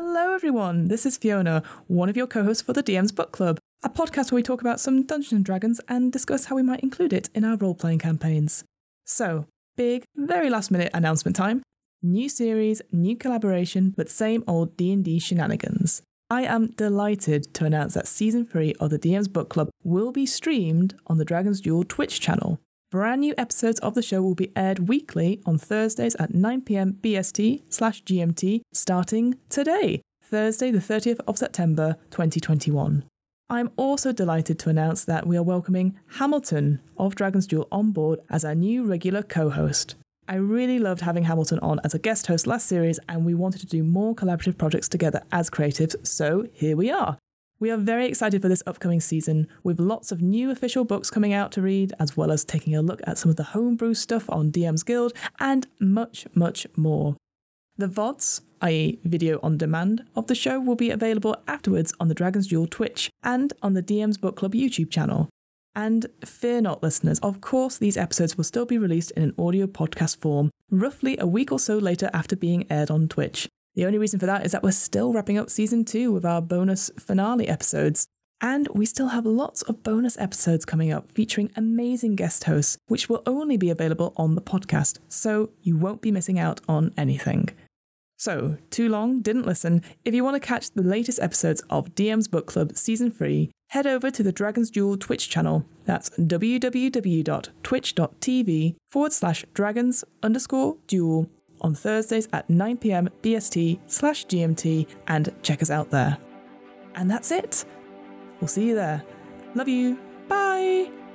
Hello everyone, this is Fiona, one of your co-hosts for the DM's Book Club, a podcast where we talk about some Dungeons and Dragons and discuss how we might include it in our role-playing campaigns. So, big, very last-minute announcement time. New series, new collaboration, but same old D&D shenanigans. I am delighted to announce that Season 3 of the DM's Book Club will be streamed on the Dragon's Duel Twitch channel. Brand new episodes of the show will be aired weekly on Thursdays at 9 PM BST/GMT starting today, Thursday the 30th of September 2021. I'm also delighted to announce that we are welcoming Hamilton of Dragon's Duel on board as our new regular co-host. I really loved having Hamilton on as a guest host last series, and we wanted to do more collaborative projects together as creatives, so here we are. We are very excited for this upcoming season, with lots of new official books coming out to read, as well as taking a look at some of the homebrew stuff on DM's Guild, and much, much more. The VODs, i.e. video on demand, of the show will be available afterwards on the Dragon's Duel Twitch and on the DM's Book Club YouTube channel. And fear not, listeners, of course these episodes will still be released in an audio podcast form, roughly a week or so later after being aired on Twitch. The only reason for that is that we're still wrapping up Season 2 with our bonus finale episodes. And we still have lots of bonus episodes coming up featuring amazing guest hosts, which will only be available on the podcast, so you won't be missing out on anything. So, too long, didn't listen. If you want to catch the latest episodes of DM's Book Club Season 3, head over to the Dragon's Duel Twitch channel. That's www.twitch.tv/dragons_duel. on Thursdays at 9 PM BST/GMT, and check us out there. And that's it. We'll see you there. Love you. Bye.